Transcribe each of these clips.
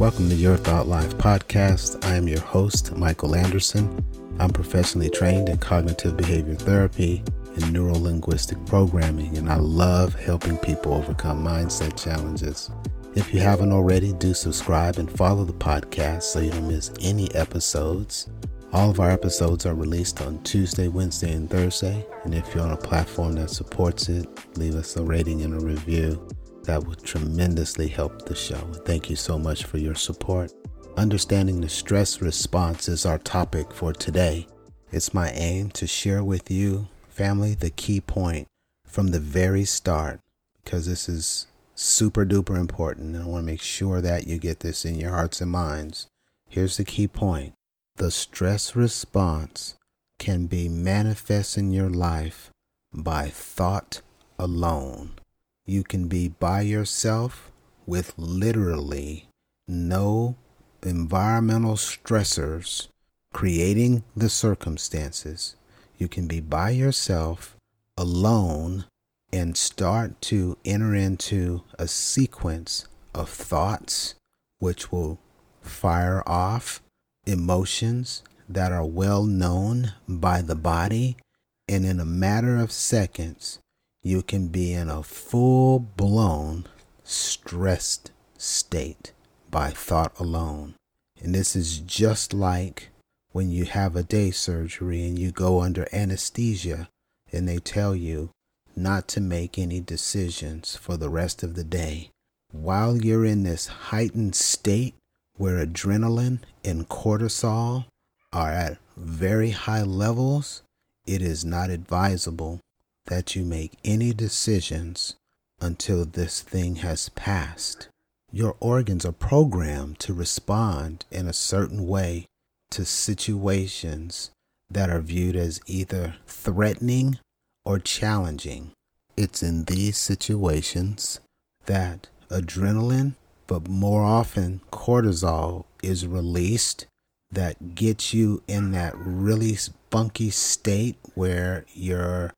Welcome to Your Thought Life podcast. I am your host, Michael Anderson. I'm professionally trained in cognitive behavior therapy and neurolinguistic programming, and I love helping people overcome mindset challenges. If you haven't already, do subscribe and follow the podcast so you don't miss any episodes. All of our episodes are released on Tuesday, Wednesday, and Thursday. And if you're on a platform that supports it, leave us a rating and a review. That would tremendously help the show. Thank you so much for your support. Understanding the stress response is our topic for today. It's my aim to share with you, family, the key point from the very start, because this is super duper important, and I want to make sure that you get this in your hearts and minds. Here's the key point. The stress response can be manifest in your life by thought alone. You can be by yourself with literally no environmental stressors creating the circumstances. You can be by yourself alone and start to enter into a sequence of thoughts which will fire off emotions that are well known by the body. And in a matter of seconds, you can be in a full-blown stressed state by thought alone. And this is just like when you have a day surgery and you go under anesthesia and they tell you not to make any decisions for the rest of the day. While you're in this heightened state where adrenaline and cortisol are at very high levels, it is not advisable that you make any decisions until this thing has passed. Your organs are programmed to respond in a certain way to situations that are viewed as either threatening or challenging. It's in these situations that adrenaline, but more often cortisol, is released that gets you in that really funky state where you're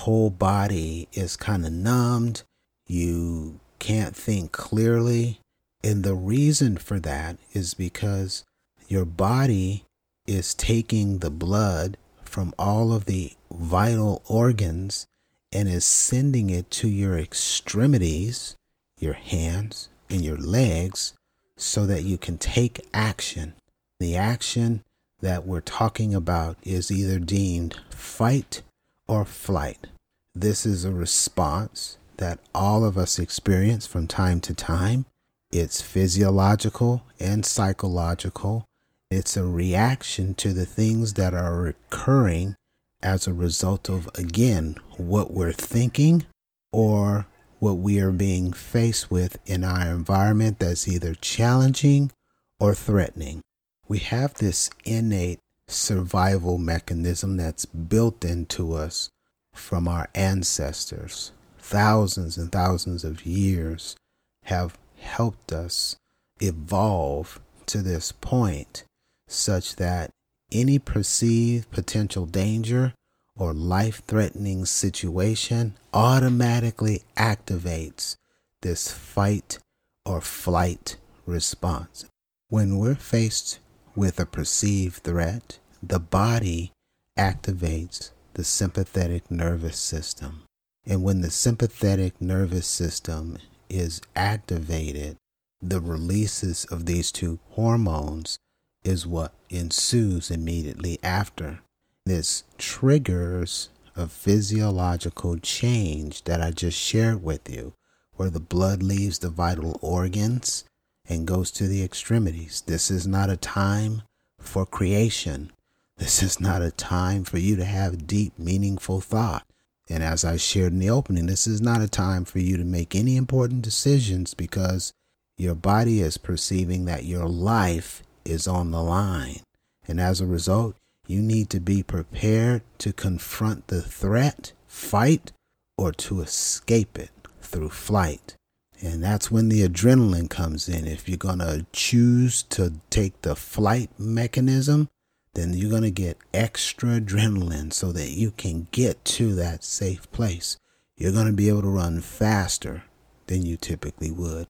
whole body is kind of numbed. You can't think clearly. And the reason for that is because your body is taking the blood from all of the vital organs and is sending it to your extremities, your hands and your legs, so that you can take action. The action that we're talking about is either deemed fight or flight. This is a response that all of us experience from time to time. It's physiological and psychological. It's a reaction to the things that are occurring as a result of, again, what we're thinking or what we are being faced with in our environment that's either challenging or threatening. We have this innate survival mechanism that's built into us from our ancestors. Thousands and thousands of years have helped us evolve to this point such that any perceived potential danger or life-threatening situation automatically activates this fight or flight response. When we're faced with a perceived threat, the body activates the sympathetic nervous system. And when the sympathetic nervous system is activated, the releases of these two hormones is what ensues immediately after. This triggers a physiological change that I just shared with you, where the blood leaves the vital organs and goes to the extremities. This is not a time for creation. This is not a time for you to have deep, meaningful thought. And as I shared in the opening, this is not a time for you to make any important decisions because your body is perceiving that your life is on the line. And as a result, you need to be prepared to confront the threat, fight, or to escape it through flight. And that's when the adrenaline comes in. If you're going to choose to take the flight mechanism, then you're going to get extra adrenaline so that you can get to that safe place. You're going to be able to run faster than you typically would.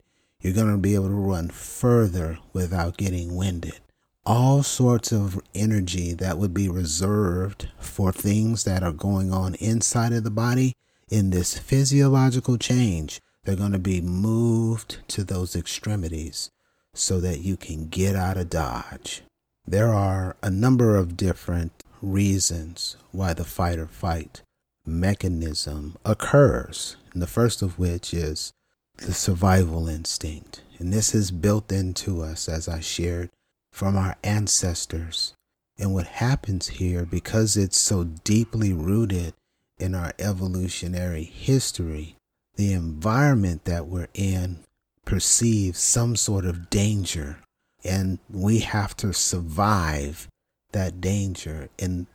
You're going to be able to run further without getting winded. All sorts of energy that would be reserved for things that are going on inside of the body in this physiological change, they're going to be moved to those extremities so that you can get out of Dodge. There are a number of different reasons why the fight or flight mechanism occurs, and the first of which is the survival instinct. And this is built into us, as I shared, from our ancestors. And what happens here, because it's so deeply rooted in our evolutionary history, the environment that we're in perceives some sort of danger, and we have to survive that danger. And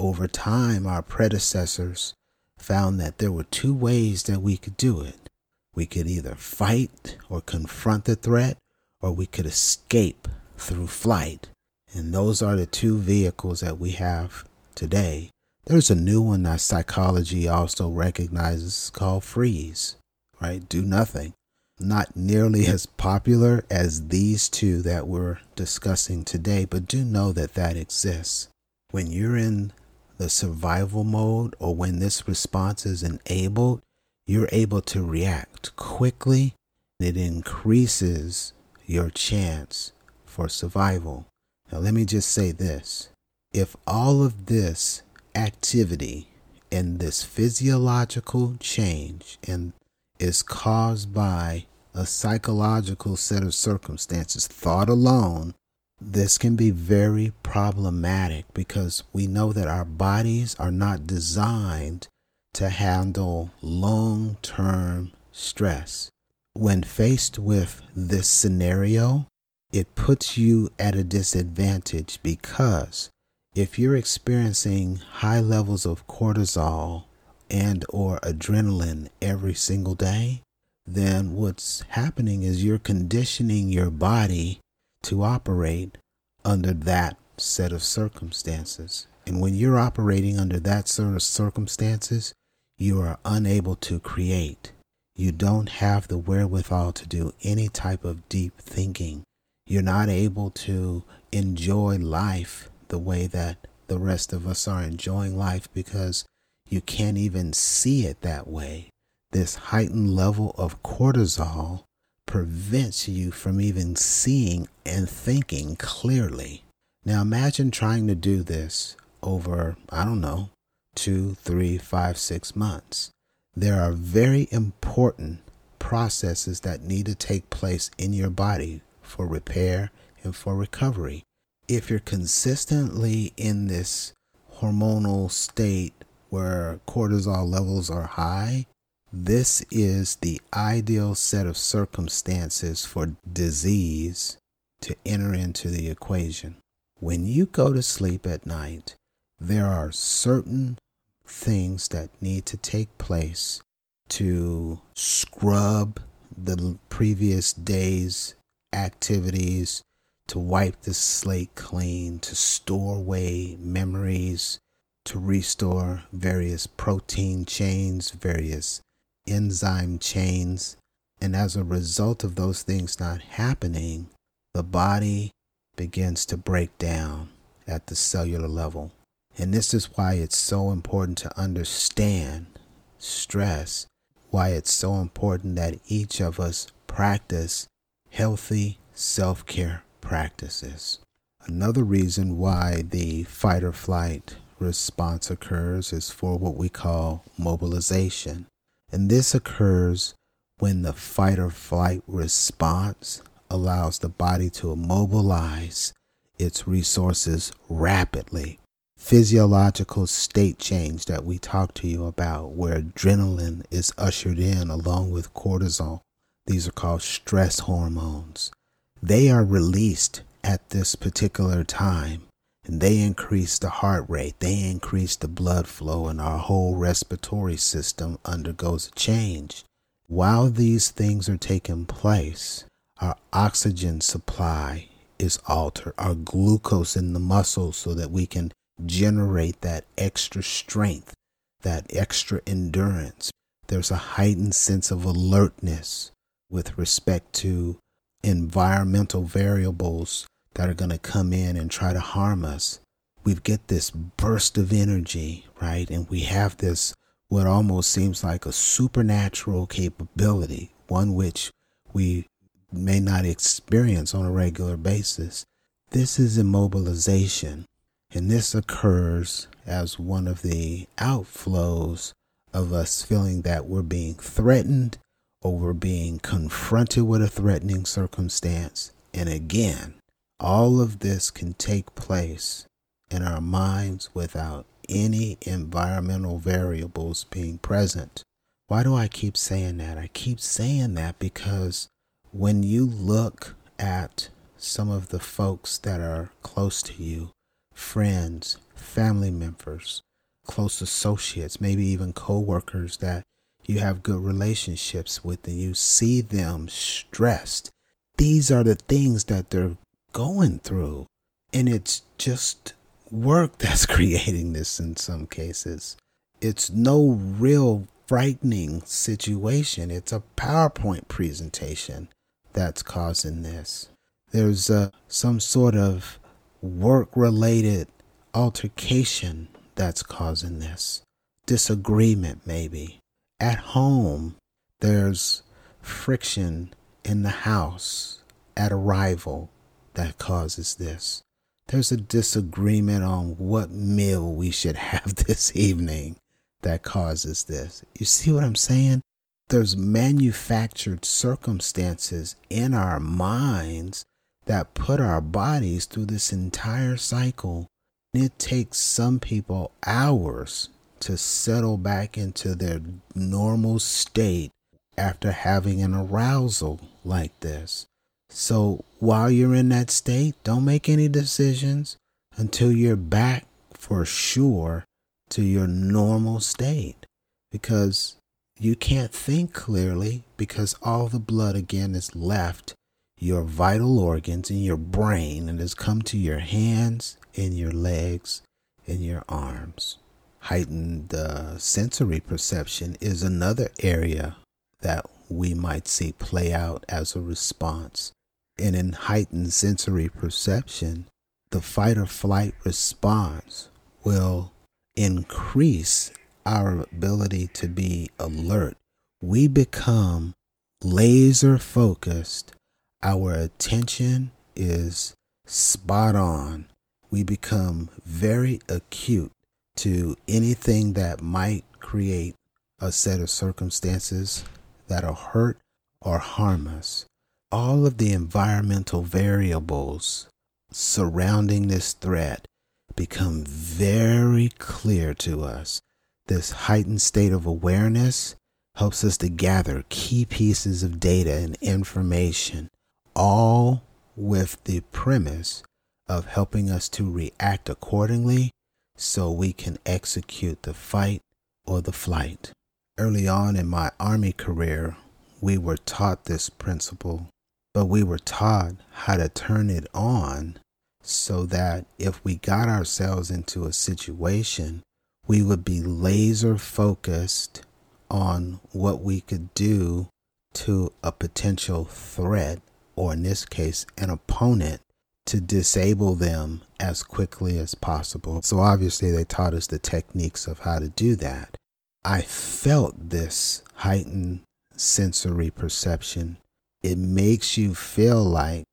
over time, our predecessors found that there were two ways that we could do it. We could either fight or confront the threat, or we could escape through flight. And those are the two vehicles that we have today. There's a new one that psychology also recognizes called freeze, right? Do nothing. Not nearly as popular as these two that we're discussing today, but do know that that exists. When you're in the survival mode, or when this response is enabled, you're able to react quickly. It increases your chance for survival. Now, let me just say this. If all of this activity and this physiological change and is caused by a psychological set of circumstances, thought alone, this can be very problematic, because we know that our bodies are not designed to handle long-term stress. When faced with this scenario, it puts you at a disadvantage, because if you're experiencing high levels of cortisol and or adrenaline every single day, then what's happening is you're conditioning your body to operate under that set of circumstances. And when you're operating under that sort of circumstances, you are unable to create. You don't have the wherewithal to do any type of deep thinking. You're not able to enjoy life the way that the rest of us are enjoying life, because you can't even see it that way. This heightened level of cortisol prevents you from even seeing and thinking clearly. Now imagine trying to do this over, 2, 3, 5, 6 months. There are very important processes that need to take place in your body for repair and for recovery. If you're consistently in this hormonal state where cortisol levels are high, this is the ideal set of circumstances for disease to enter into the equation. When you go to sleep at night, there are certain things that need to take place to scrub the previous day's activities, to wipe the slate clean, to store away memories, to restore various protein chains, various enzyme chains. And as a result of those things not happening, the body begins to break down at the cellular level. And this is why it's so important to understand stress, why it's so important that each of us practice healthy self-care practices. Another reason why the fight or flight response occurs is for what we call mobilization. And this occurs when the fight or flight response allows the body to mobilize its resources rapidly. Physiological state change that we talked to you about, where adrenaline is ushered in along with cortisol. These are called stress hormones. They are released at this particular time, and they increase the heart rate, they increase the blood flow, and our whole respiratory system undergoes a change. While these things are taking place, our oxygen supply is altered, our glucose in the muscles, so that we can generate that extra strength, that extra endurance. There's a heightened sense of alertness. with respect to environmental variables that are going to come in and try to harm us. We get this burst of energy, right? And we have this, what almost seems like a supernatural capability, one which we may not experience on a regular basis. This is immobilization, and this occurs as one of the outflows of us feeling that we're being threatened or we're being confronted with a threatening circumstance. And again, all of this can take place in our minds without any environmental variables being present. Why do I keep saying that? I keep saying that because when you look at some of the folks that are close to you, friends, family members, close associates, maybe even co-workers that you have good relationships with, and you see them stressed, these are the things that they're going through. And it's just work that's creating this in some cases. It's no real frightening situation. It's a PowerPoint presentation that's causing this. There's some sort of work-related altercation that's causing this. Disagreement, maybe. At home, there's friction in the house at a rival that causes this. There's a disagreement on what meal we should have this evening that causes this. You see what I'm saying? There's manufactured circumstances in our minds that put our bodies through this entire cycle. And it takes some people hours to settle back into their normal state after having an arousal like this. So while you're in that state, don't make any decisions until you're back for sure to your normal state, because you can't think clearly because all the blood again is left your vital organs in your brain and has come to your hands and your legs and your arms. Heightened sensory perception is another area that we might see play out as a response. And in heightened sensory perception, the fight or flight response will increase our ability to be alert. We become laser focused. Our attention is spot on. We become very acute to anything that might create a set of circumstances that'll hurt or harm us. All of the environmental variables surrounding this threat become very clear to us. This heightened state of awareness helps us to gather key pieces of data and information, all with the premise of helping us to react accordingly so we can execute the fight or the flight. Early on in my Army career, we were taught this principle, but we were taught how to turn it on so that if we got ourselves into a situation, we would be laser focused on what we could do to a potential threat, or in this case, an opponent, to disable them as quickly as possible. So obviously they taught us the techniques of how to do that. I felt this heightened sensory perception. It makes you feel like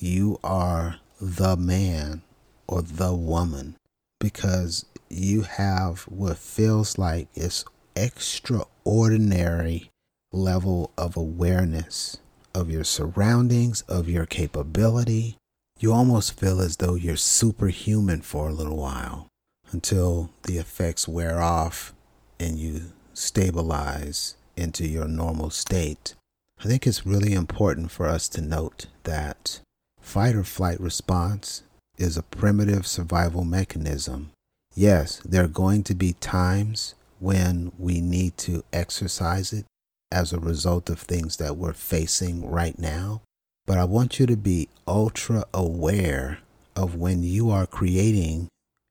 you are the man or the woman because you have what feels like it's extraordinary level of awareness of your surroundings, of your capability. You almost feel as though you're superhuman for a little while until the effects wear off and you stabilize into your normal state. I think it's really important for us to note that fight or flight response is a primitive survival mechanism. Yes, there are going to be times when we need to exercise it as a result of things that we're facing right now. But I want you to be ultra aware of when you are creating,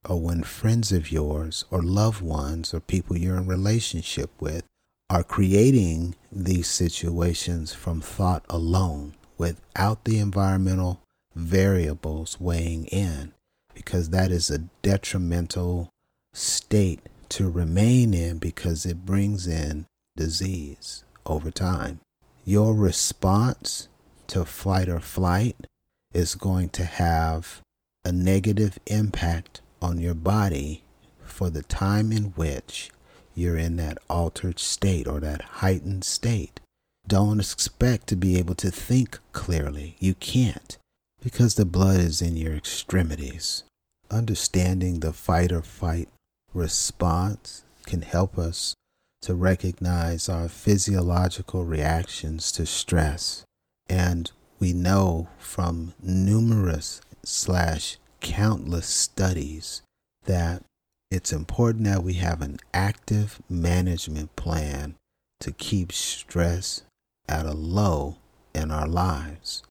or when friends of yours or loved ones or people you're in relationship with are creating these situations from thought alone without the environmental variables weighing in, because that is a detrimental state to remain in because it brings in disease over time. Your response to fight or flight is going to have a negative impact on your body for the time in which you're in that altered state or that heightened state. Don't expect to be able to think clearly. You can't, because the blood is in your extremities. Understanding the fight or flight response can help us to recognize our physiological reactions to stress. And we know from numerous/countless studies that it's important that we have an active management plan to keep stress at a low in our lives.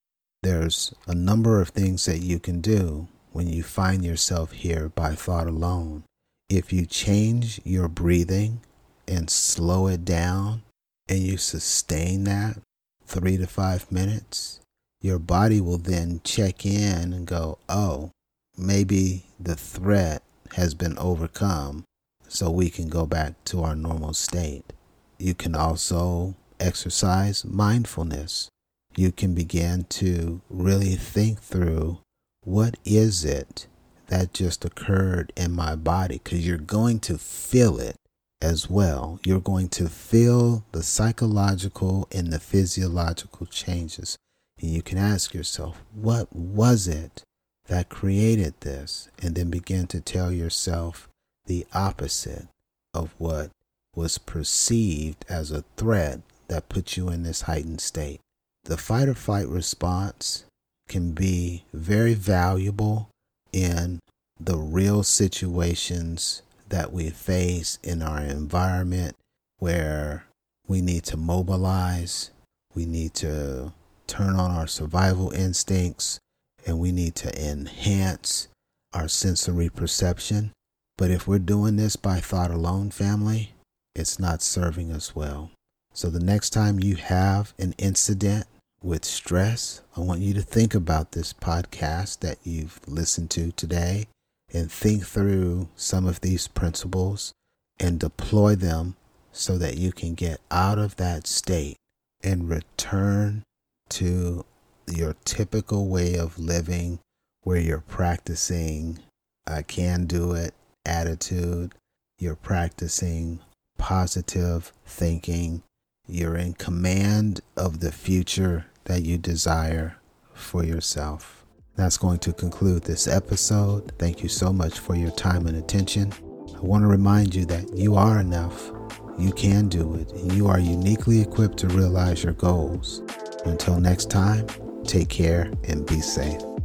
There's a number of things that you can do when you find yourself here by thought alone. If you change your breathing and slow it down and you sustain that 3 to 5 minutes, your body will then check in and go, oh, maybe the threat has been overcome, so we can go back to our normal state. You can also exercise mindfulness. You can begin to really think through, what is it that just occurred in my body? Because you're going to feel it as well. You're going to feel the psychological and the physiological changes. And you can ask yourself, what was it that created this? And then begin to tell yourself the opposite of what was perceived as a threat that put you in this heightened state. The fight or flight response can be very valuable in the real situations that we face in our environment, where we need to mobilize, we need to turn on our survival instincts, and we need to enhance our sensory perception. But if we're doing this by thought alone, family, it's not serving us well. So the next time you have an incident with stress, I want you to think about this podcast that you've listened to today and think through some of these principles and deploy them so that you can get out of that state and return to your typical way of living, where you're practicing I can do it attitude, you're practicing positive thinking, you're in command of the future that you desire for yourself. That's going to conclude this episode. Thank you so much for your time and attention. I want to remind you that you are enough, you can do it, and you are uniquely equipped to realize your goals. Until next time, take care and be safe.